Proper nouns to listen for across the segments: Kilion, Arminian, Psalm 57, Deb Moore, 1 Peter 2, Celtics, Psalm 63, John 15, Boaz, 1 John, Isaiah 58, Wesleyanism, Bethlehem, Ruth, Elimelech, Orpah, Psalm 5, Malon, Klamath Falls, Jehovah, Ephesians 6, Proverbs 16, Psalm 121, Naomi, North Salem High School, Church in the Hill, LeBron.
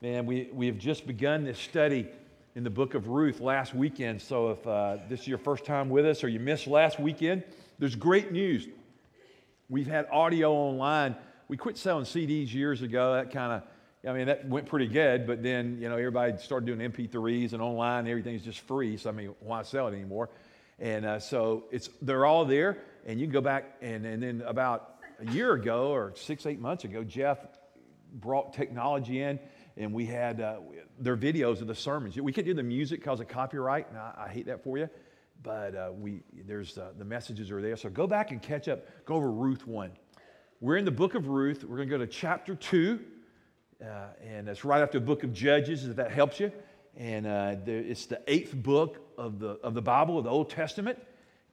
Man, we have just begun this study in the book of Ruth last weekend. So if this is your first time with us or you missed last weekend, there's great news. We've had audio online. We quit selling CDs years ago. That went pretty good, but then, everybody started doing MP3s and online. Everything's just free, so why sell it anymore? And so they're all there, and you can go back, and then about a year ago or 8 months ago, Jeff brought technology in, and we had their videos of the sermons. We couldn't do the music because of copyright, and I hate that for you, but the messages are there. So go back and catch up. Go over Ruth 1. We're in the book of Ruth. We're going to go to chapter 2, and that's right after the book of Judges, if that helps you. And it's the 8th book of the Bible, of the Old Testament.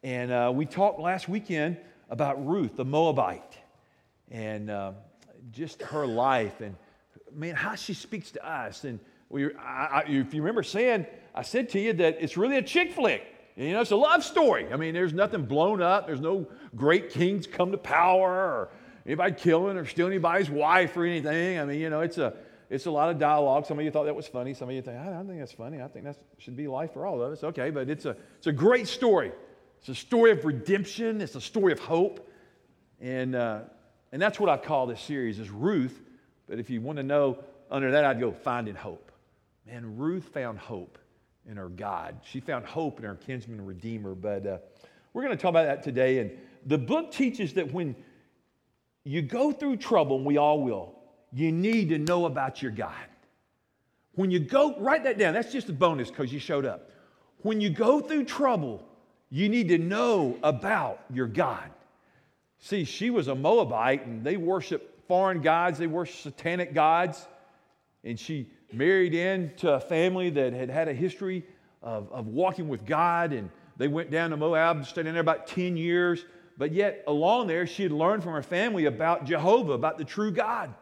And we talked last weekend about Ruth, the Moabite, and just her life, and man, how she speaks to us. And if you remember saying, I said to you that it's really a chick flick. It's a love story. There's nothing blown up. There's no great kings come to power, or anybody killing or stealing anybody's wife or anything. It's a lot of dialogue. Some of you thought that was funny. Some of you think, I don't think that's funny. I think that should be life for all of us. Okay, but it's a great story. It's a story of redemption. It's a story of hope. And that's what I call this series, is Ruth. But if you want to know under that, I'd go finding hope. Man, Ruth found hope in her God. She found hope in her kinsman and redeemer. But we're going to talk about that today. And the book teaches that when you go through trouble, and we all will, you need to know about your God. When you go, write that down. That's just a bonus because you showed up. When you go through trouble, you need to know about your God. See, she was a Moabite, and they worshiped foreign gods. They worshiped satanic gods. And she married into a family that had a history of walking with God. And they went down to Moab, stayed in there about 10 years. But yet, along there, she had learned from her family about Jehovah, about the true God.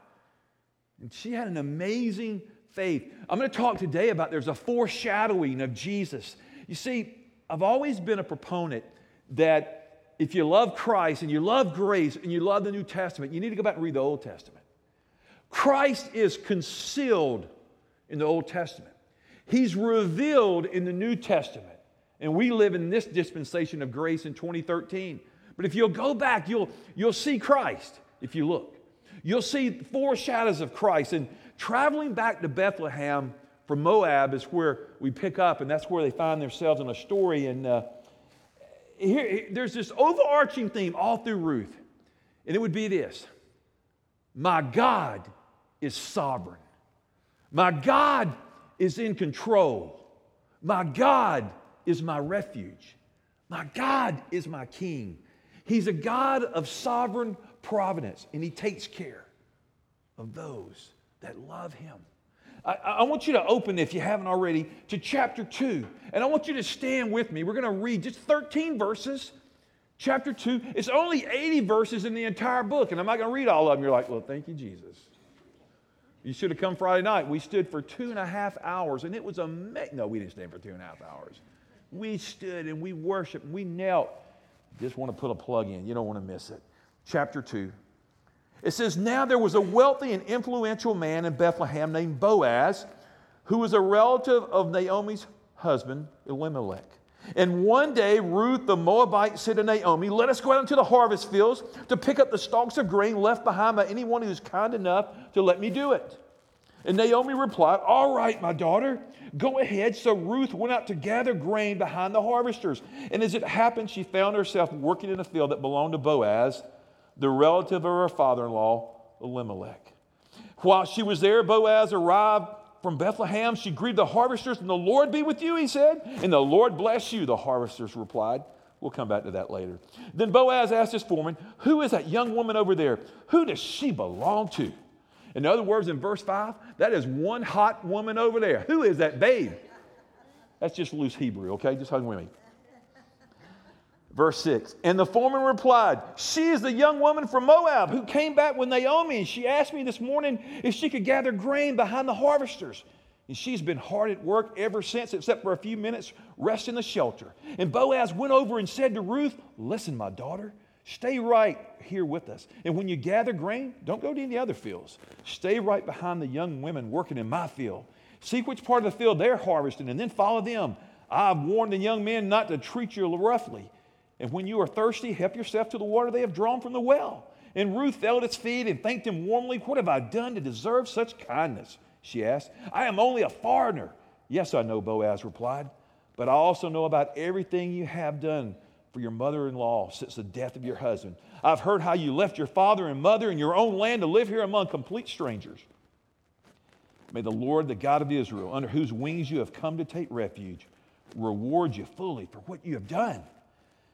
And she had an amazing faith. I'm going to talk today about there's a foreshadowing of Jesus. You see, I've always been a proponent that if you love Christ and you love grace and you love the New Testament, you need to go back and read the Old Testament. Christ is concealed in the Old Testament. He's revealed in the New Testament. And we live in this dispensation of grace in 2013. But if you'll go back, you'll see Christ if you look. You'll see four shadows of Christ. And traveling back to Bethlehem from Moab is where we pick up, and that's where they find themselves in a story. And there's this overarching theme all through Ruth, and it would be this: my God is sovereign. My God is in control. My God is my refuge. My God is my king. He's a God of sovereign providence, and he takes care of those that love him. I want you to open, if you haven't already, to chapter 2. And I want you to stand with me. We're going to read just 13 verses. Chapter 2. It's only 80 verses in the entire book. And I'm not going to read all of them. You're like, well, thank you, Jesus. You should have come Friday night. We stood for 2.5 hours. And it was amazing. No, we didn't stand for 2.5 hours. We stood and we worshiped and we knelt. Just want to put a plug in. You don't want to miss it. Chapter 2. It says, now there was a wealthy and influential man in Bethlehem named Boaz, who was a relative of Naomi's husband, Elimelech. And one day, Ruth the Moabite said to Naomi, let us go out into the harvest fields to pick up the stalks of grain left behind by anyone who's kind enough to let me do it. And Naomi replied, all right, my daughter, go ahead. So Ruth went out to gather grain behind the harvesters. And as it happened, she found herself working in a field that belonged to Boaz, the relative of her father-in-law, Elimelech. While she was there, Boaz arrived from Bethlehem. She greeted the harvesters, and the Lord be with you, he said. And the Lord bless you, the harvesters replied. We'll come back to that later. Then Boaz asked his foreman, who is that young woman over there? Who does she belong to? In other words, in verse 5, that is one hot woman over there. Who is that babe? That's just loose Hebrew, okay? Just hang with me. Verse 6, and the foreman replied, she is the young woman from Moab who came back with Naomi, and she asked me this morning if she could gather grain behind the harvesters. And she's been hard at work ever since, except for a few minutes rest in the shelter. And Boaz went over and said to Ruth, listen, my daughter, Stay right here with us. And when you gather grain, don't go to any other fields. Stay right behind the young women working in my field. Seek which part of the field they're harvesting and then follow them. I've warned the young men not to treat you roughly. And when you are thirsty, help yourself to the water they have drawn from the well. And Ruth fell at his feet and thanked him warmly. What have I done to deserve such kindness? She asked. I am only a foreigner. Yes, I know, Boaz replied, but I also know about everything you have done for your mother-in-law since the death of your husband. I've heard how you left your father and mother and your own land to live here among complete strangers. May the Lord, the God of Israel, under whose wings you have come to take refuge, reward you fully for what you have done.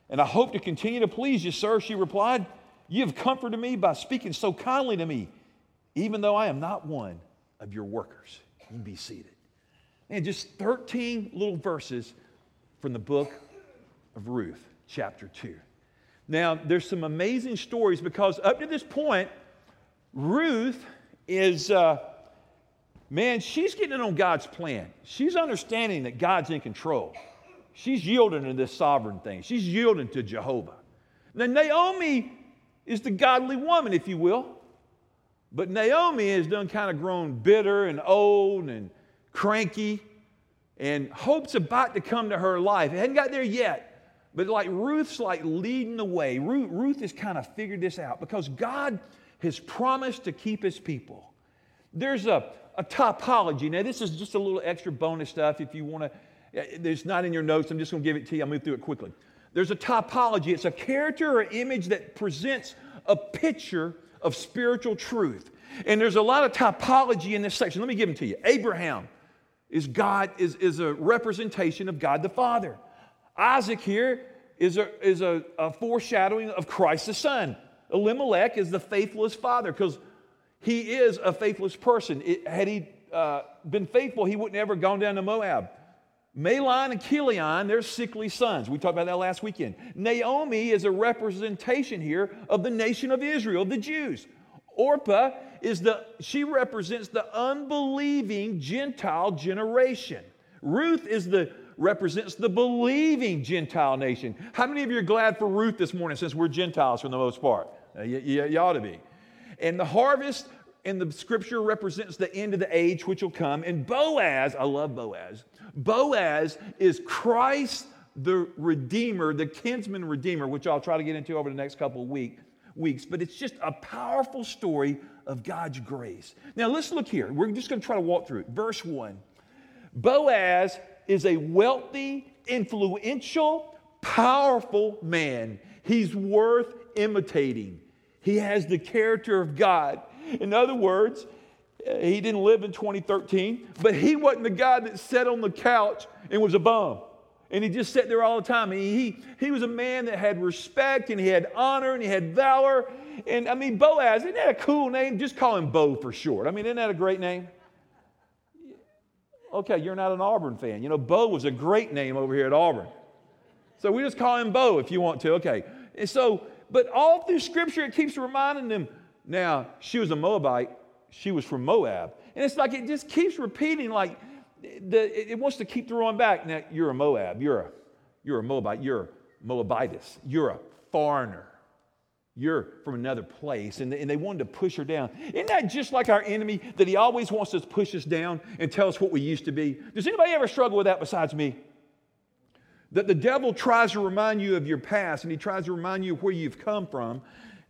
And I hope to continue to please you, sir, she replied. You have comforted me by speaking so kindly to me, even though I am not one of your workers. You can be seated. And just 13 little verses from the book of Ruth, chapter 2. Now, there's some amazing stories because up to this point, Ruth is, she's getting on God's plan. She's understanding that God's in control. She's yielding to this sovereign thing. She's yielding to Jehovah. Now, Naomi is the godly woman, if you will. But Naomi has done kind of grown bitter and old and cranky, and hope's about to come to her life. It hadn't got there yet, but like Ruth's like leading the way. Ruth has kind of figured this out because God has promised to keep his people. There's a topology. Now, this is just a little extra bonus stuff if you want to. It's not in your notes. I'm just going to give it to you. I'll move through it quickly. There's a topology. It's a character or image that presents a picture of spiritual truth. And there's a lot of typology in this section. Let me give them to you. Abraham is a representation of God the Father. Isaac here is a foreshadowing of Christ the Son. Elimelech is the faithless father because he is a faithless person. Had he been faithful, he wouldn't have ever gone down to Moab. Malon and Kilion, they're sickly sons. We talked about that last weekend. Naomi is a representation here of the nation of Israel, the Jews. Orpah she represents the unbelieving Gentile generation. Ruth represents the believing Gentile nation. How many of you are glad for Ruth this morning since we're Gentiles for the most part? You ought to be. And the harvest in the scripture represents the end of the age which will come. And Boaz, I love Boaz. Boaz is Christ the Redeemer, the kinsman Redeemer, which I'll try to get into over the next couple of weeks. But it's just a powerful story of God's grace. Now, let's look here. We're just going to try to walk through it. Verse 1. Boaz is a wealthy, influential, powerful man. He's worth imitating. He has the character of God. In other words, he didn't live in 2013, but he wasn't the guy that sat on the couch and was a bum. And he just sat there all the time. He was a man that had respect, and he had honor, and he had valor. And, Boaz, isn't that a cool name? Just call him Bo for short. Isn't that a great name? Okay, you're not an Auburn fan. Bo was a great name over here at Auburn. So we just call him Bo if you want to. Okay. And so, but all through Scripture, it keeps reminding them, now, she was a Moabite. She was from Moab. And it's like it just keeps repeating, like it wants to keep throwing back. Now, you're a Moab. You're a Moabite. You're a Moabitess. You're a foreigner. You're from another place. And they wanted to push her down. Isn't that just like our enemy, that he always wants to push us down and tell us what we used to be? Does anybody ever struggle with that besides me? That the devil tries to remind you of your past, and he tries to remind you of where you've come from.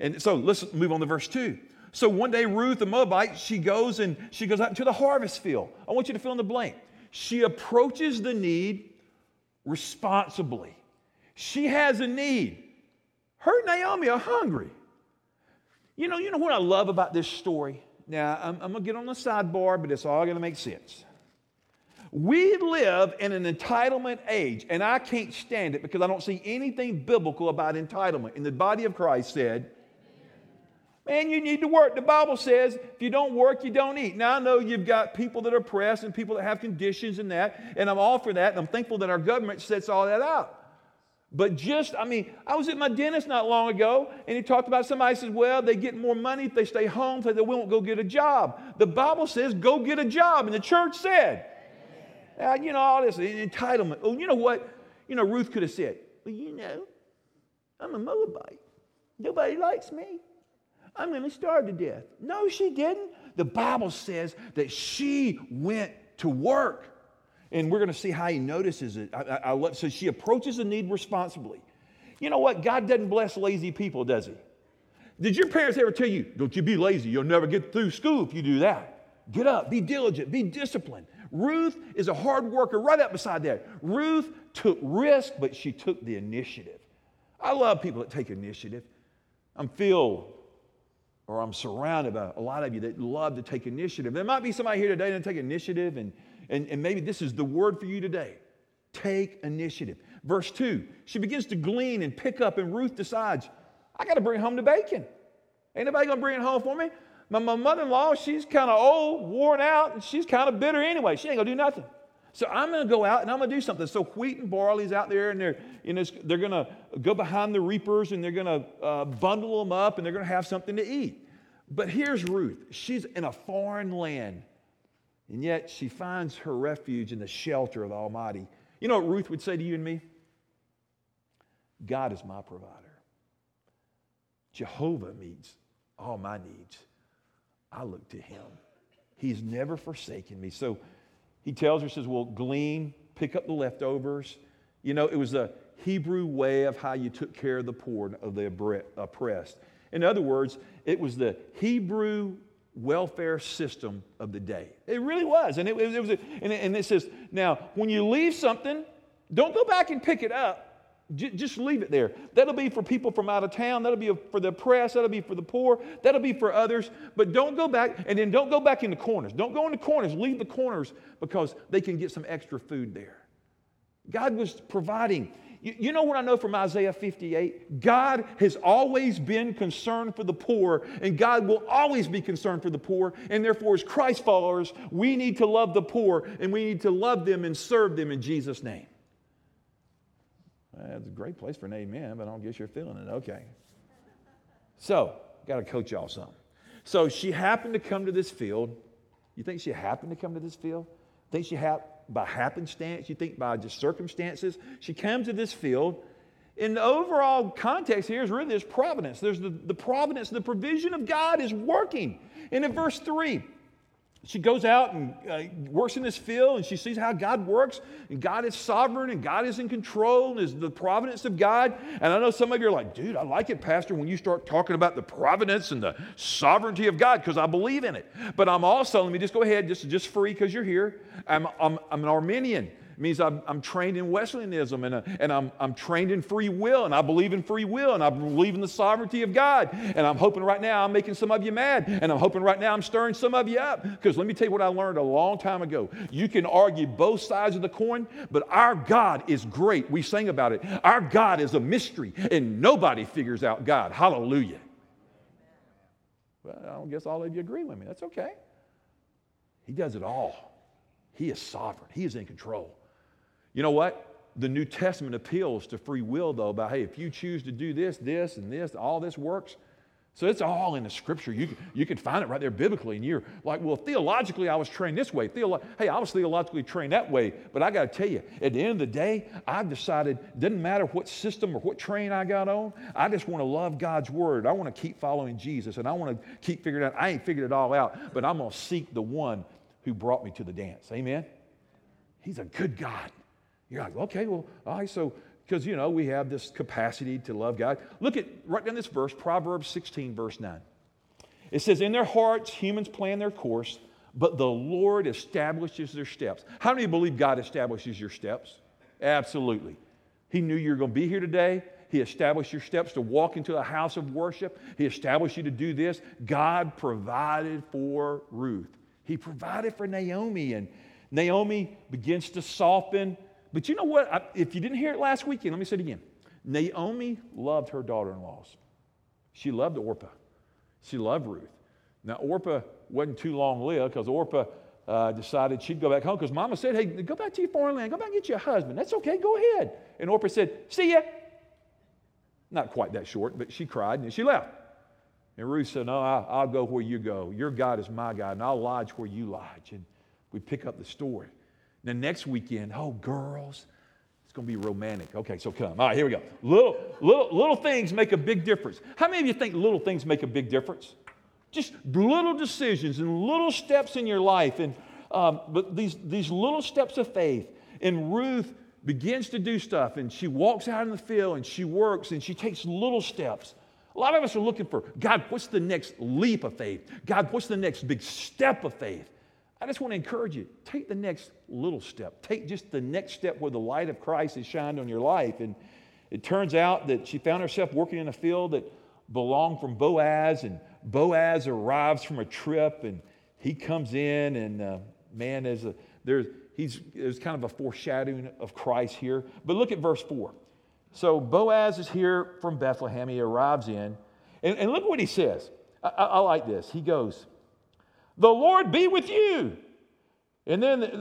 And so let's move on to verse 2. So one day Ruth, the Moabite, she goes out into the harvest field. I want you to fill in the blank. She approaches the need responsibly. She has a need. Her and Naomi are hungry. You know what I love about this story? Now, I'm going to get on the sidebar, but it's all going to make sense. We live in an entitlement age, and I can't stand it because I don't see anything biblical about entitlement. And the body of Christ said, man, you need to work. The Bible says, if you don't work, you don't eat. Now, I know you've got people that are oppressed and people that have conditions and that, and I'm all for that, and I'm thankful that our government sets all that out. But I was at my dentist not long ago, and he talked about somebody says, well, they get more money if they stay home, so they won't go get a job. The Bible says, go get a job, and the church said, all this entitlement. Oh, you know what? Ruth could have said, well, I'm a Moabite. Nobody likes me. I'm going to starve to death. No, she didn't. The Bible says that she went to work. And we're going to see how he notices it. I love, so she approaches the need responsibly. You know what? God doesn't bless lazy people, does he? Did your parents ever tell you, don't you be lazy. You'll never get through school if you do that. Get up. Be diligent. Be disciplined. Ruth is a hard worker right up beside that. Ruth took risk, but she took the initiative. I love people that take initiative. I'm filled, or I'm surrounded by a lot of you that love to take initiative. There might be somebody here today that take initiative, and maybe this is the word for you today. Take initiative. Verse 2, she begins to glean and pick up, and Ruth decides, I got to bring home the bacon. Ain't nobody going to bring it home for me. My mother-in-law, she's kind of old, worn out, and she's kind of bitter anyway. She ain't going to do nothing. So I'm going to go out and I'm going to do something. So wheat and barley's out there, and they're going to go behind the reapers, and they're going to bundle them up, and they're going to have something to eat. But here's Ruth. She's in a foreign land, and yet she finds her refuge in the shelter of the Almighty. You know what Ruth would say to you and me? God is my provider. Jehovah meets all my needs. I look to him. He's never forsaken me. So he tells her, says, well, glean, pick up the leftovers. You know, it was a Hebrew way of how you took care of the poor and of the oppressed. In other words, it was the Hebrew welfare system of the day. It really was. And it says, now, when you leave something, don't go back and pick it up. Just leave it there. That'll be for people from out of town. That'll be for the oppressed. That'll be for the poor. That'll be for others. But don't go back, and then don't go back in the corners. Don't go in the corners. Leave the corners because they can get some extra food there. God was providing. You know what I know from Isaiah 58? God has always been concerned for the poor, and God will always be concerned for the poor. And therefore, as Christ followers, we need to love the poor, and we need to love them and serve them in Jesus' name. That's a great place for an amen, but I don't guess you're feeling it. Okay. So, got to coach y'all something. So she happened to come to this field. You think she happened to come to this field? Think she by happenstance? You think by just circumstances? She comes to this field. In the overall context here is really there's providence. There's the providence. The provision of God is working. And in verse 3, she goes out and works in this field, and she sees how God works, and God is sovereign, and God is in control, and is the providence of God. And I know some of you are like, dude, I like it, Pastor, when you start talking about the providence and the sovereignty of God, because I believe in it. But I'm also, let me just go ahead, just free because you're here, I'm an Arminian. It means I'm trained in Wesleyanism, and I'm trained in free will, and I believe in free will, and I believe in the sovereignty of God. And I'm hoping right now I'm making some of you mad, and I'm hoping right now I'm stirring some of you up. Because let me tell you what I learned a long time ago. You can argue both sides of the coin, but our God is great. We sang about it. Our God is a mystery, and nobody figures out God. Hallelujah. Well, I don't guess all of you agree with me. That's okay. He does it all. He is sovereign. He is in control. You know what? The New Testament appeals to free will, though, about, hey, if you choose to do this, this, and this, all this works. So it's all in the Scripture. You can find it right there biblically, and you're like, well, theologically, I was trained this way. I was theologically trained that way, but I got to tell you, at the end of the day, I've decided it doesn't matter what system or what train I got on. I just want to love God's Word. I want to keep following Jesus, and I want to keep figuring out. I ain't figured it all out, but I'm going to seek the one who brought me to the dance. Amen? He's a good God. You're like, okay, well, all right, so, because, you know, we have this capacity to love God. Look at, right down this verse, Proverbs 16, verse 9. It says, in their hearts, humans plan their course, but the Lord establishes their steps. How many believe God establishes your steps? Absolutely. He knew you were going to be here today. He established your steps to walk into a house of worship. He established you to do this. God provided for Ruth. He provided for Naomi, and Naomi begins to soften. But you know what? If you didn't hear it last weekend, let me say it again. Naomi loved her daughter-in-laws. She loved Orpah. She loved Ruth. Now, Orpah wasn't too long-lived because Orpah decided she'd go back home because Mama said, hey, go back to your foreign land. Go back and get you a husband. That's okay. Go ahead. And Orpah said, see ya. Not quite that short, but she cried and she left. And Ruth said, no, I'll go where you go. Your God is my God, and I'll lodge where you lodge. And we pick up the story. The next weekend, oh, girls, It's going to be romantic. Okay, so come. All right, here we go. Little things make a big difference. How many of you think little things make a big difference? Just little decisions and little steps in your life. And but these little steps of faith. And Ruth begins to do stuff, and she walks out in the field, and she works, and she takes little steps. A lot of us are looking for, God, what's the next leap of faith? God, what's the next big step of faith? I just want to encourage you, take the next little step. Take just the next step where the light of Christ is shined on your life. And it turns out that she found herself working in a field that belonged from Boaz, and Boaz arrives from a trip, and he comes in, and man, there's kind of a foreshadowing of Christ here. But look at verse 4. So Boaz is here from Bethlehem. He arrives in. And look what he says. I like this. He goes, "The Lord be with you." And then the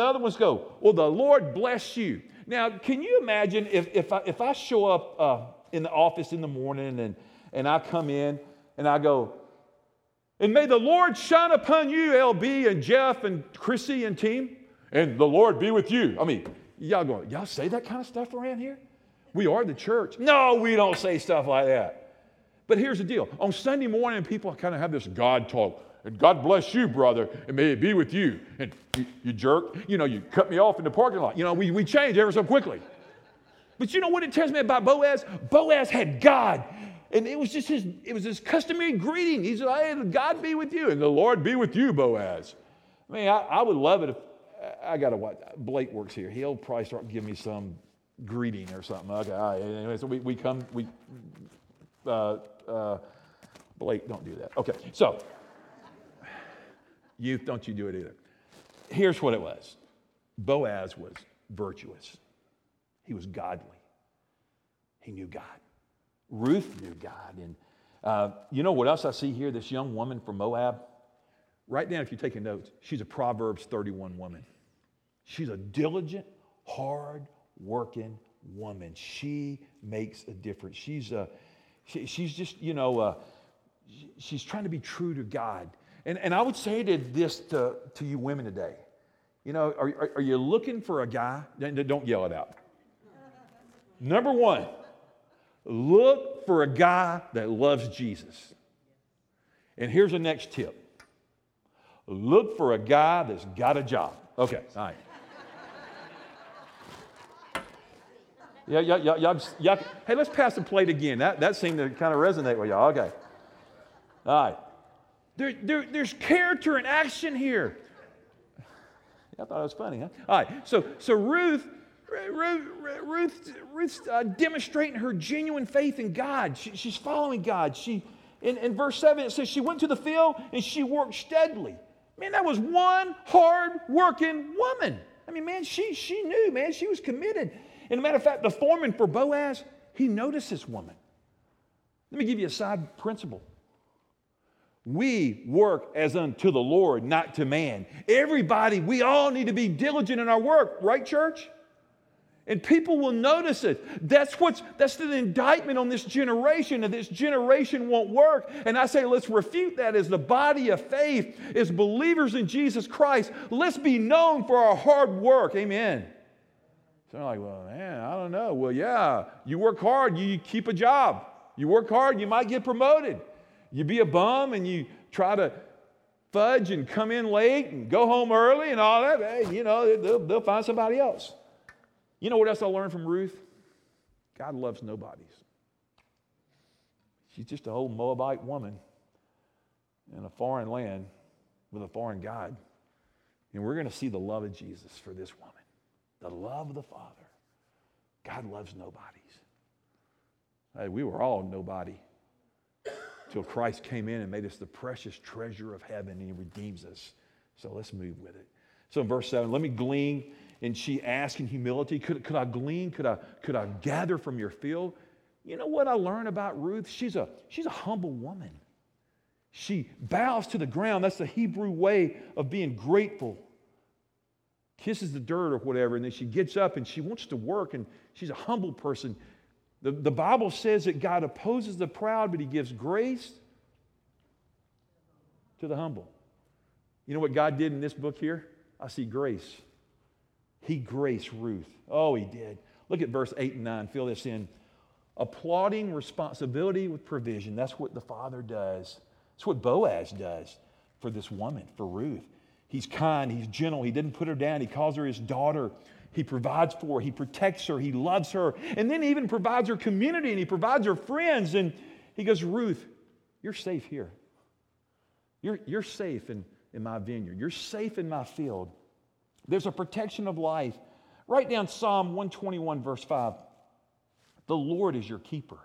other ones go, "Well, the Lord bless you." Now, can you imagine if I show up in the office in the morning and I come in and I go, "And may the Lord shine upon you, LB and Jeff and Chrissy and team. And the Lord be with you." I mean, y'all say that kind of stuff around here? We are the church. No, we don't say stuff like that. But here's the deal. On Sunday morning, people kind of have this God talk. And God bless you, brother, and may it be with you. And you jerk, you cut me off in the parking lot. We change ever so quickly. But you know what it tells me about Boaz? Boaz had God. And it was just his customary greeting. He said, "Hey, God be with you." And the Lord be with you, Boaz. I mean, I would love it if I got to watch. Blake works here. He'll probably start giving me some greeting or something. Okay, all right. Anyway, so we come, Blake, don't do that. Okay, so youth, don't you do it either. Here's what it was. Boaz was virtuous. He was godly. He knew God. Ruth knew God. And you know what else I see here? This young woman from Moab. Right now, if you're taking notes, she's a Proverbs 31 woman. She's a diligent, hard-working woman. She makes a difference. She's trying to be true to God. And I would say to you women today, are you looking for a guy? Don't yell it out. Number one, look for a guy that loves Jesus. And here's the next tip. Look for a guy that's got a job. Okay, all right. Yeah. Hey, let's pass the plate again. That seemed to kind of resonate with y'all. Okay. All right. There's character and action here. I thought it was funny, huh? All right. So Ruth's demonstrating her genuine faith in God. She's following God. In verse 7, it says she went to the field and she worked steadily. Man, that was one hard-working woman. I mean, man, she knew, man. She was committed. And a matter of fact, the foreman for Boaz, he noticed this woman. Let me give you a side principle. We work as unto the Lord, not to man. Everybody, we all need to be diligent in our work, right, church? And people will notice it. That's the indictment on this generation, that this generation won't work. And I say, let's refute that as the body of faith, as believers in Jesus Christ. Let's be known for our hard work. Amen. So they're like, well, man, I don't know. Well, yeah, you work hard, you keep a job. You work hard, you might get promoted. You be a bum and you try to fudge and come in late and go home early and all that. Hey, they'll find somebody else. You know what else I learned from Ruth? God loves nobodies. She's just an old Moabite woman in a foreign land with a foreign God. And we're going to see the love of Jesus for this woman. The love of the Father. God loves nobodies. Hey, we were all nobody till Christ came in and made us the precious treasure of heaven, and He redeems us. So let's move with it. So in verse 7, let me glean. And she asked in humility, could I glean? Could I gather from your field? You know what I learned about Ruth? She's a humble woman. She bows to the ground. That's the Hebrew way of being grateful. Kisses the dirt or whatever, and then she gets up and she wants to work, and she's a humble person. The Bible says that God opposes the proud, but He gives grace to the humble. You know what God did in this book here? I see grace. He graced Ruth. Oh, he did. Look at verse 8 and 9. Fill this in. Applauding responsibility with provision. That's what the father does. That's what Boaz does for this woman, for Ruth. He's kind. He's gentle. He didn't put her down. He calls her his daughter. He provides for her. He protects her. He loves her. And then he even provides her community, and he provides her friends. And he goes, Ruth, you're safe here. You're safe in my vineyard. You're safe in my field. There's a protection of life. Write down Psalm 121, verse 5. The Lord is your keeper.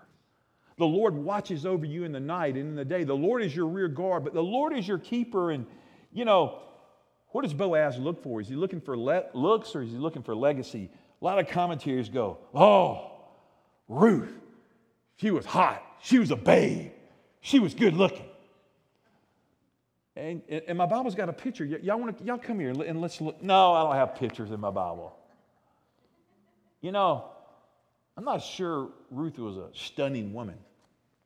The Lord watches over you in the night and in the day. The Lord is your rear guard, but the Lord is your keeper. And, you know, what does Boaz look for? Is he looking for looks or is he looking for legacy? A lot of commentaries go, oh, Ruth, she was hot. She was a babe. She was good looking. And my Bible's got a picture. Y'all come here and let's look. No, I don't have pictures in my Bible. You know, I'm not sure Ruth was a stunning woman.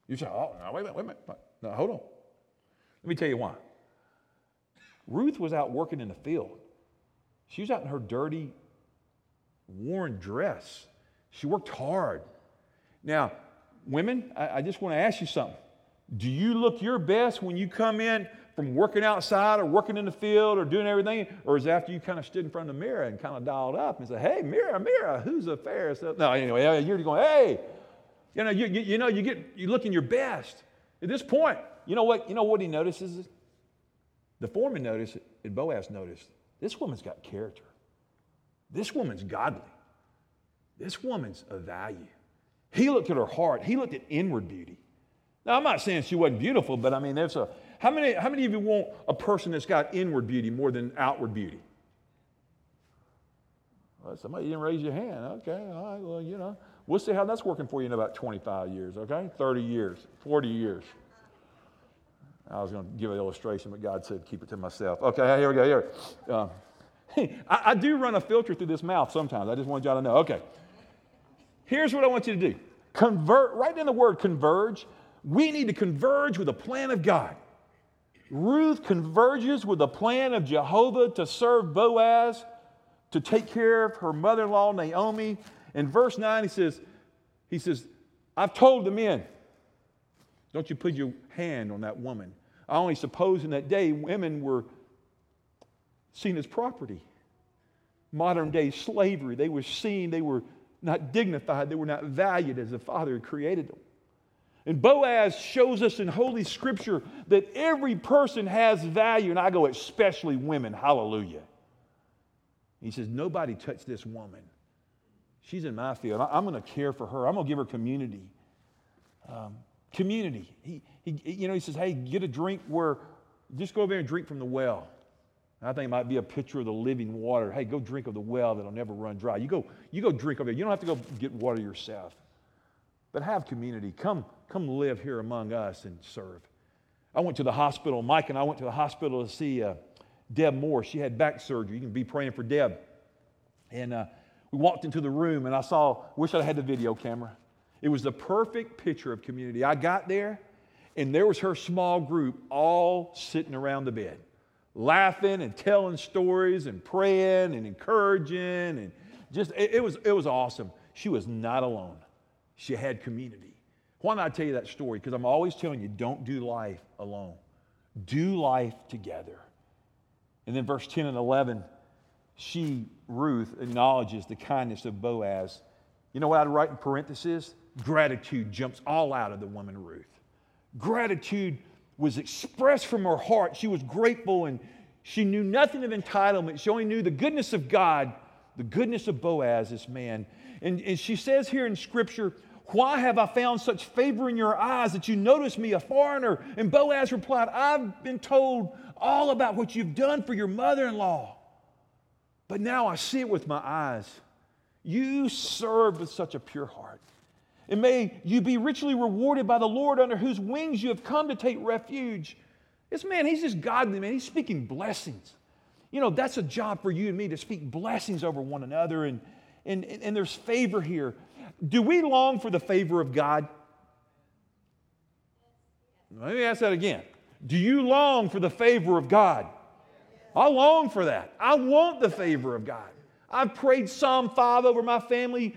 You say, oh, no, wait a minute. No, hold on. Let me tell you why. Ruth was out working in the field. She was out in her dirty, worn dress. She worked hard. Now, women, I just want to ask you something. Do you look your best when you come in from working outside or working in the field or doing everything? Or is it after you kind of stood in front of the mirror and kind of dialed up and said, hey, mirror, who's the fairest? No, anyway, you're going, hey. You looking your best. At this point, you know what he notices? The foreman noticed it, and Boaz noticed, this woman's got character. This woman's godly. This woman's of value. He looked at her heart. He looked at inward beauty. Now, I'm not saying she wasn't beautiful, but I mean, there's a... How many of you want a person that's got inward beauty more than outward beauty? Well, somebody didn't raise your hand. Okay, all right, well, We'll see how that's working for you in about 25 years, okay? 30 years, 40 years. I was going to give an illustration, but God said keep it to myself. Okay, here we go, I do run a filter through this mouth sometimes. I just want y'all to know. Okay, here's what I want you to do. Write down the word converge. We need to converge with the plan of God. Ruth converges with the plan of Jehovah to serve Boaz, to take care of her mother-in-law, Naomi. In verse 9, he says, I've told the men, don't you put your hand on that woman. I only suppose in that day women were seen as property. Modern-day slavery. They were seen, they were not dignified, they were not valued as the Father had created them. And Boaz shows us in Holy Scripture that every person has value, and I go, especially women, hallelujah. He says, nobody touched this woman. She's in my field. I'm going to care for her. I'm going to give her community. Community. He says, hey, get a drink where, just go over there and drink from the well. And I think it might be a picture of the living water. Hey, go drink of the well that'll never run dry. You go drink over there. You don't have to go get water yourself. But have community. Come live here among us and serve. I went to the hospital. Mike and I went to the hospital to see Deb Moore. She had back surgery. You can be praying for Deb. And we walked into the room, and wish I had the video camera. It was the perfect picture of community. I got there, and there was her small group all sitting around the bed, laughing and telling stories and praying and encouraging. And just it was awesome. She was not alone. She had community. Why not tell you that story? Because I'm always telling you, don't do life alone. Do life together. And then verse 10 and 11, Ruth, acknowledges the kindness of Boaz. You know what I'd write in parentheses? Gratitude jumps all out of the woman Ruth. Gratitude was expressed from her heart. She was grateful, and she knew nothing of entitlement. She only knew the goodness of God, the goodness of Boaz, this man. And she says here in Scripture, why have I found such favor in your eyes that you notice me, a foreigner? And Boaz replied, I've been told all about what you've done for your mother-in-law. But now I see it with my eyes. You served with such a pure heart. And may you be richly rewarded by the Lord under whose wings you have come to take refuge. This man, he's just godly, man. He's speaking blessings. That's a job for you and me to speak blessings over one another. And there's favor here. Do we long for the favor of God? Let me ask that again. Do you long for the favor of God? I long for that. I want the favor of God. I've prayed Psalm 5 over my family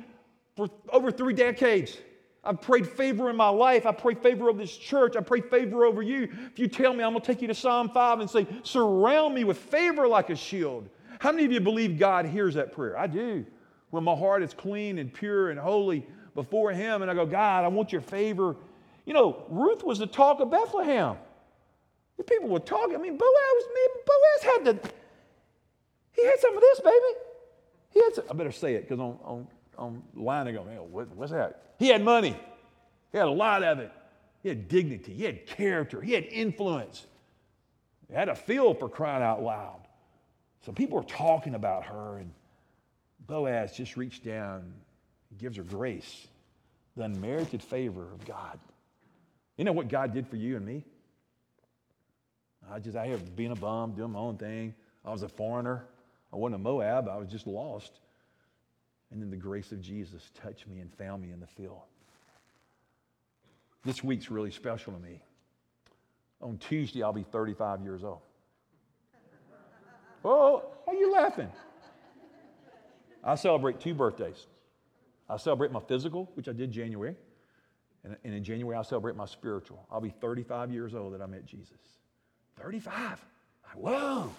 for over 3 decades. I've prayed favor in my life. I pray favor over this church. I pray favor over you. If you tell me, I'm going to take you to Psalm 5 and say, surround me with favor like a shield. How many of you believe God hears that prayer? I do. When my heart is clean and pure and holy before Him, and I go, God, I want your favor. You know, Ruth was the talk of Bethlehem. The people were talking. I mean, Boaz had some of this, baby. He had some, I better say it because online they go, man, what's that? He had money. He had a lot of it. He had dignity. He had character. He had influence. He had a feel for crying out loud. So people were talking about her, and Boaz just reached down and gives her grace, the unmerited favor of God. You know what God did for you and me? I just out here being a bum, doing my own thing. I was a foreigner. I wasn't a Moab. I was just lost. And then the grace of Jesus touched me and found me in the field. This week's really special to me. On Tuesday, I'll be 35 years old. Oh, why are you laughing? I celebrate 2 birthdays. I celebrate my physical, which I did January. And in January, I celebrate my spiritual. I'll be 35 years old that I met Jesus. 35. Whoa.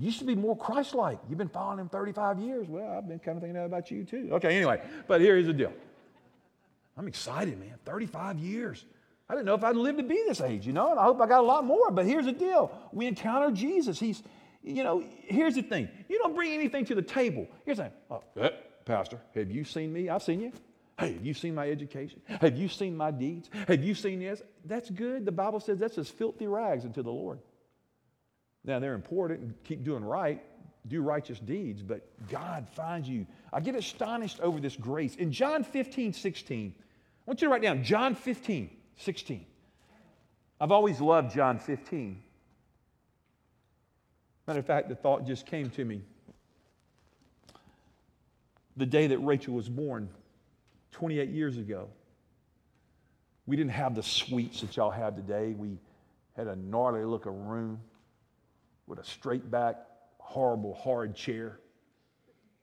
You should be more Christ-like. You've been following Him 35 years. Well, I've been kind of thinking that about you too. Okay, anyway, but here's the deal. I'm excited, man. 35 years. I didn't know if I'd live to be this age, you know, and I hope I got a lot more, but here's the deal. We encounter Jesus. He's, you know, here's the thing. You don't bring anything to the table. Here's the thing. Oh, Pastor, have you seen me? I've seen you. Hey, have you seen my education? Have you seen my deeds? Have you seen this? That's good. The Bible says that's as filthy rags unto the Lord. Now, they're important and keep doing right, do righteous deeds, but God finds you. I get astonished over this grace. In John 15, 16, I want you to write down John 15, 16. I've always loved John 15. Matter of fact, the thought just came to me. The day that Rachel was born, 28 years ago, we didn't have the suites that y'all have today. We had a gnarly looking room with a straight back, horrible, hard chair,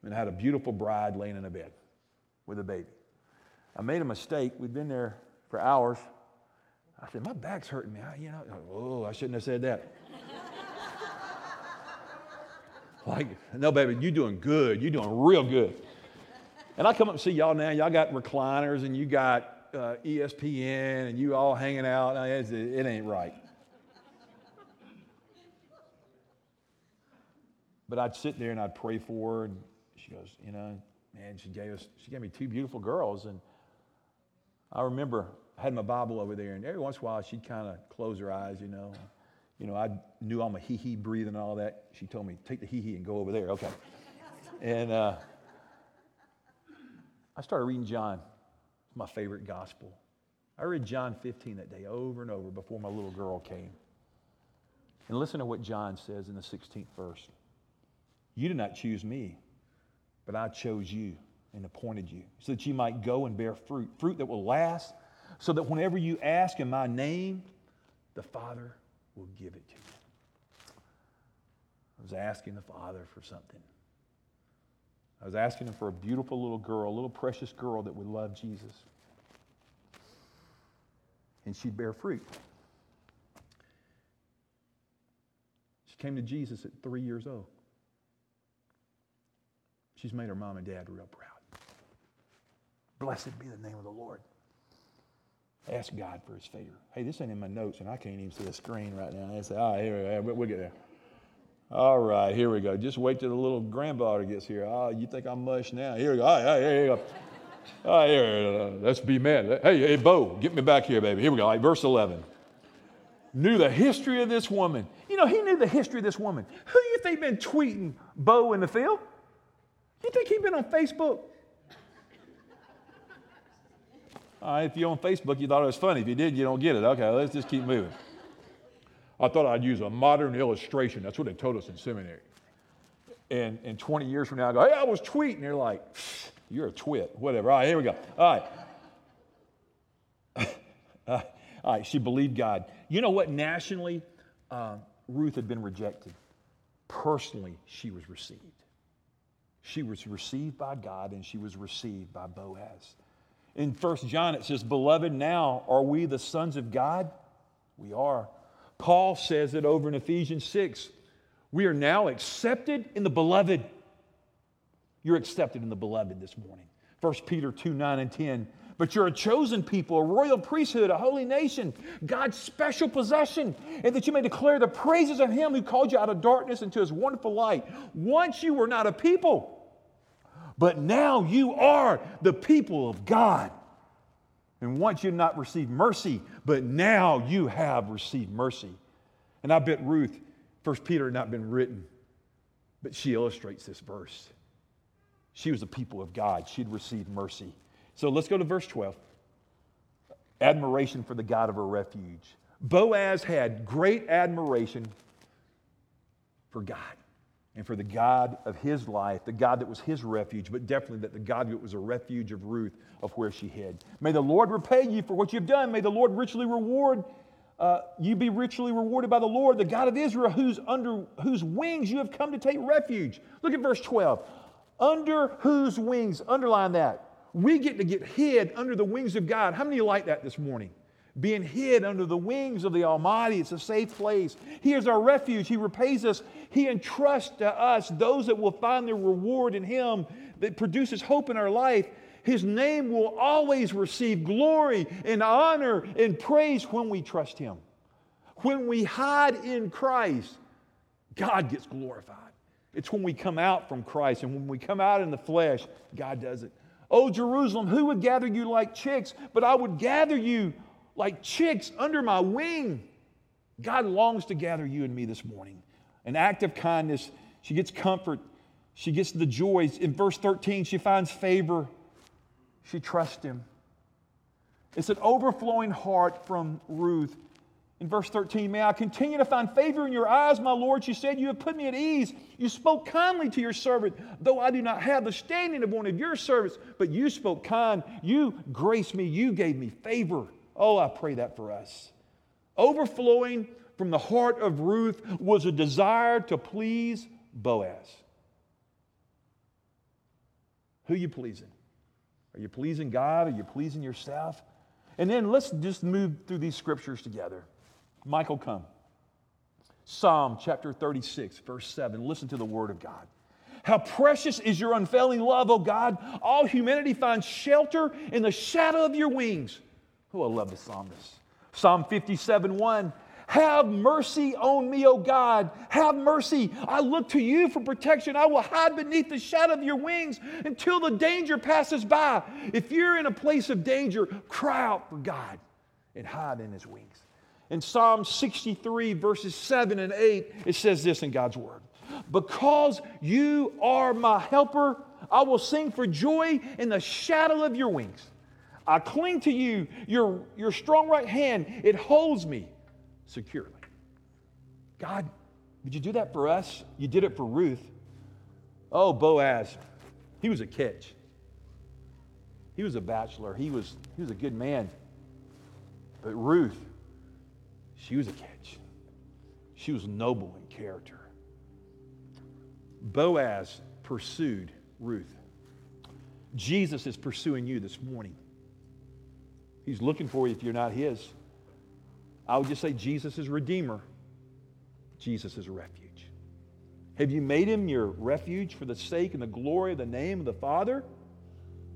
and I had a beautiful bride laying in a bed with a baby. I made a mistake. We'd been there for hours. I said, my back's hurting me. I shouldn't have said that. Like, no, baby, you're doing good. You're doing real good. And I come up and see y'all now. Y'all got recliners, and you got ESPN, and you all hanging out. It ain't right. But I'd sit there and I'd pray for her, and she goes, you know, man, she gave me 2 beautiful girls. And I remember I had my Bible over there, and every once in a while she'd kind of close her eyes, you know. You know, I knew all my hee-hee breathing and all that. She told me, take the hee-hee and go over there. Okay. And I started reading John, my favorite gospel. I read John 15 that day over and over before my little girl came. And listen to what John says in the 16th verse. You did not choose me, but I chose you and appointed you so that you might go and bear fruit, fruit that will last, so that whenever you ask in my name, the Father will give it to you. I was asking the Father for something. I was asking Him for a beautiful little girl, a little precious girl that would love Jesus. And she'd bear fruit. She came to Jesus at 3 years old. She's made her mom and dad real proud. Blessed be the name of the Lord. Ask God for His favor. Hey, this ain't in my notes, and I can't even see the screen right now. I say, all right, here we go. We'll get there. All right, here we go. Just wait till the little granddaughter gets here. Oh, you think I'm mush now? Here we go. All right, here we go. All right, here. Let's be mad. Hey, Bo, get me back here, baby. Here we go. All right, verse 11. Knew the history of this woman. You know, he knew the history of this woman. Who you think been tweeting Bo in the field? You think he'd been on Facebook? All right, if you're on Facebook, you thought it was funny. If you did, you don't get it. Okay, let's just keep moving. I thought I'd use a modern illustration. That's what they told us in seminary. And 20 years from now, I go, hey, I was tweeting. They're like, you're a twit, whatever. All right, here we go. All right. All right, she believed God. You know what? Nationally, Ruth had been rejected. Personally, she was received. She was received by God, and she was received by Boaz. In 1 John, it says, "Beloved, now are we the sons of God?" We are. Paul says it over in Ephesians 6. We are now accepted in the beloved. You're accepted in the beloved this morning. 1 Peter 2, 9 and 10. But you're a chosen people, a royal priesthood, a holy nation, God's special possession, and that you may declare the praises of Him who called you out of darkness into His wonderful light. Once you were not a people, but now you are the people of God. And once you had not received mercy, but now you have received mercy. And I bet Ruth, 1 Peter had not been written, but she illustrates this verse. She was the people of God. She'd received mercy. So let's go to verse 12. Admiration for the God of her refuge. Boaz had great admiration for God and for the God of his life, the God that was his refuge, but definitely that the God that was a refuge of Ruth, of where she hid. May the Lord repay you for what you've done. May the Lord richly reward you be richly rewarded by the Lord, the God of Israel, under whose wings you have come to take refuge. Look at verse 12. Under whose wings, underline that. We get to get hid under the wings of God. How many of you like that this morning? Being hid under the wings of the Almighty. It's a safe place. He is our refuge. He repays us. He entrusts to us those that will find their reward in Him that produces hope in our life. His name will always receive glory and honor and praise when we trust Him. When we hide in Christ, God gets glorified. It's when we come out from Christ and when we come out in the flesh, God does it. O Jerusalem, who would gather you like chicks? But I would gather you like chicks under my wing. God longs to gather you and me this morning. An act of kindness. She gets comfort. She gets the joys. In verse 13, she finds favor. She trusts Him. It's an overflowing heart from Ruth. In verse 13, may I continue to find favor in your eyes, my Lord, she said. You have put me at ease. You spoke kindly to your servant, though I do not have the standing of one of your servants, but you spoke kind. You graced me. You gave me favor. Oh, I pray that for us. Overflowing from the heart of Ruth was a desire to please Boaz. Who are you pleasing? Are you pleasing God? Are you pleasing yourself? And then let's just move through these scriptures together. Michael, come. Psalm chapter 36, verse 7. Listen to the word of God. How precious is your unfailing love, O God. All humanity finds shelter in the shadow of your wings. Oh, I love the psalmist. Psalm 57, 1. Have mercy on me, O God. Have mercy. I look to you for protection. I will hide beneath the shadow of your wings until the danger passes by. If you're in a place of danger, cry out for God and hide in His wings. In Psalm 63, verses 7 and 8, it says this in God's Word. Because you are my helper, I will sing for joy in the shadow of your wings. I cling to you, your strong right hand, it holds me securely. God, would you do that for us? You did it for Ruth. Oh, Boaz, he was a catch. He was a bachelor. He was a good man. But Ruth, she was a catch. She was noble in character. Boaz pursued Ruth. Jesus is pursuing you this morning. He's looking for you if you're not His. I would just say Jesus is Redeemer. Jesus is refuge. Have you made Him your refuge for the sake and the glory of the name of the Father?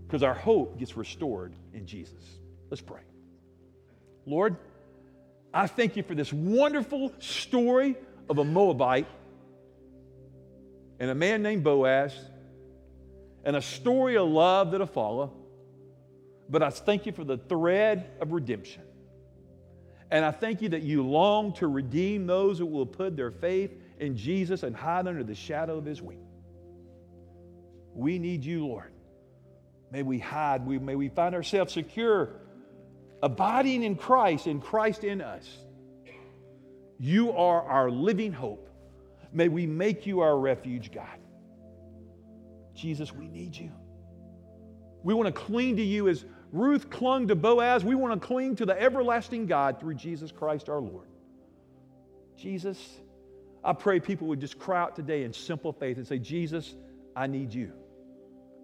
Because our hope gets restored in Jesus. Let's pray. Lord, I thank you for this wonderful story of a Moabite and a man named Boaz and a story of love that'll follow. But I thank you for the thread of redemption. And I thank you that you long to redeem those who will put their faith in Jesus and hide under the shadow of His wing. We need you, Lord. May we hide. May we find ourselves secure, abiding in Christ and Christ in us. You are our living hope. May we make you our refuge, God. Jesus, we need you. We want to cling to you as Ruth clung to Boaz. We want to cling to the everlasting God through Jesus Christ our Lord. Jesus, I pray people would just cry out today in simple faith and say, Jesus, I need you.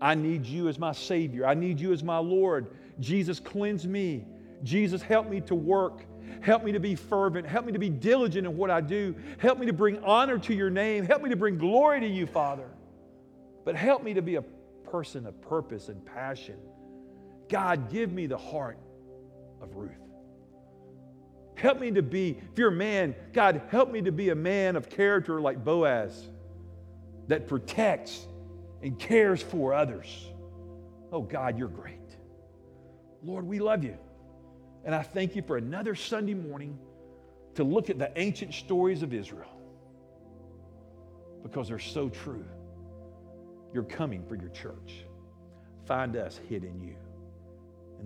I need you as my Savior. I need you as my Lord. Jesus, cleanse me. Jesus, help me to work. Help me to be fervent. Help me to be diligent in what I do. Help me to bring honor to your name. Help me to bring glory to you, Father. But help me to be a person of purpose and passion. God, give me the heart of Ruth. Help me to be, if you're a man, God, help me to be a man of character like Boaz that protects and cares for others. Oh, God, you're great. Lord, we love you. And I thank you for another Sunday morning to look at the ancient stories of Israel because they're so true. You're coming for your church. Find us hid in you. In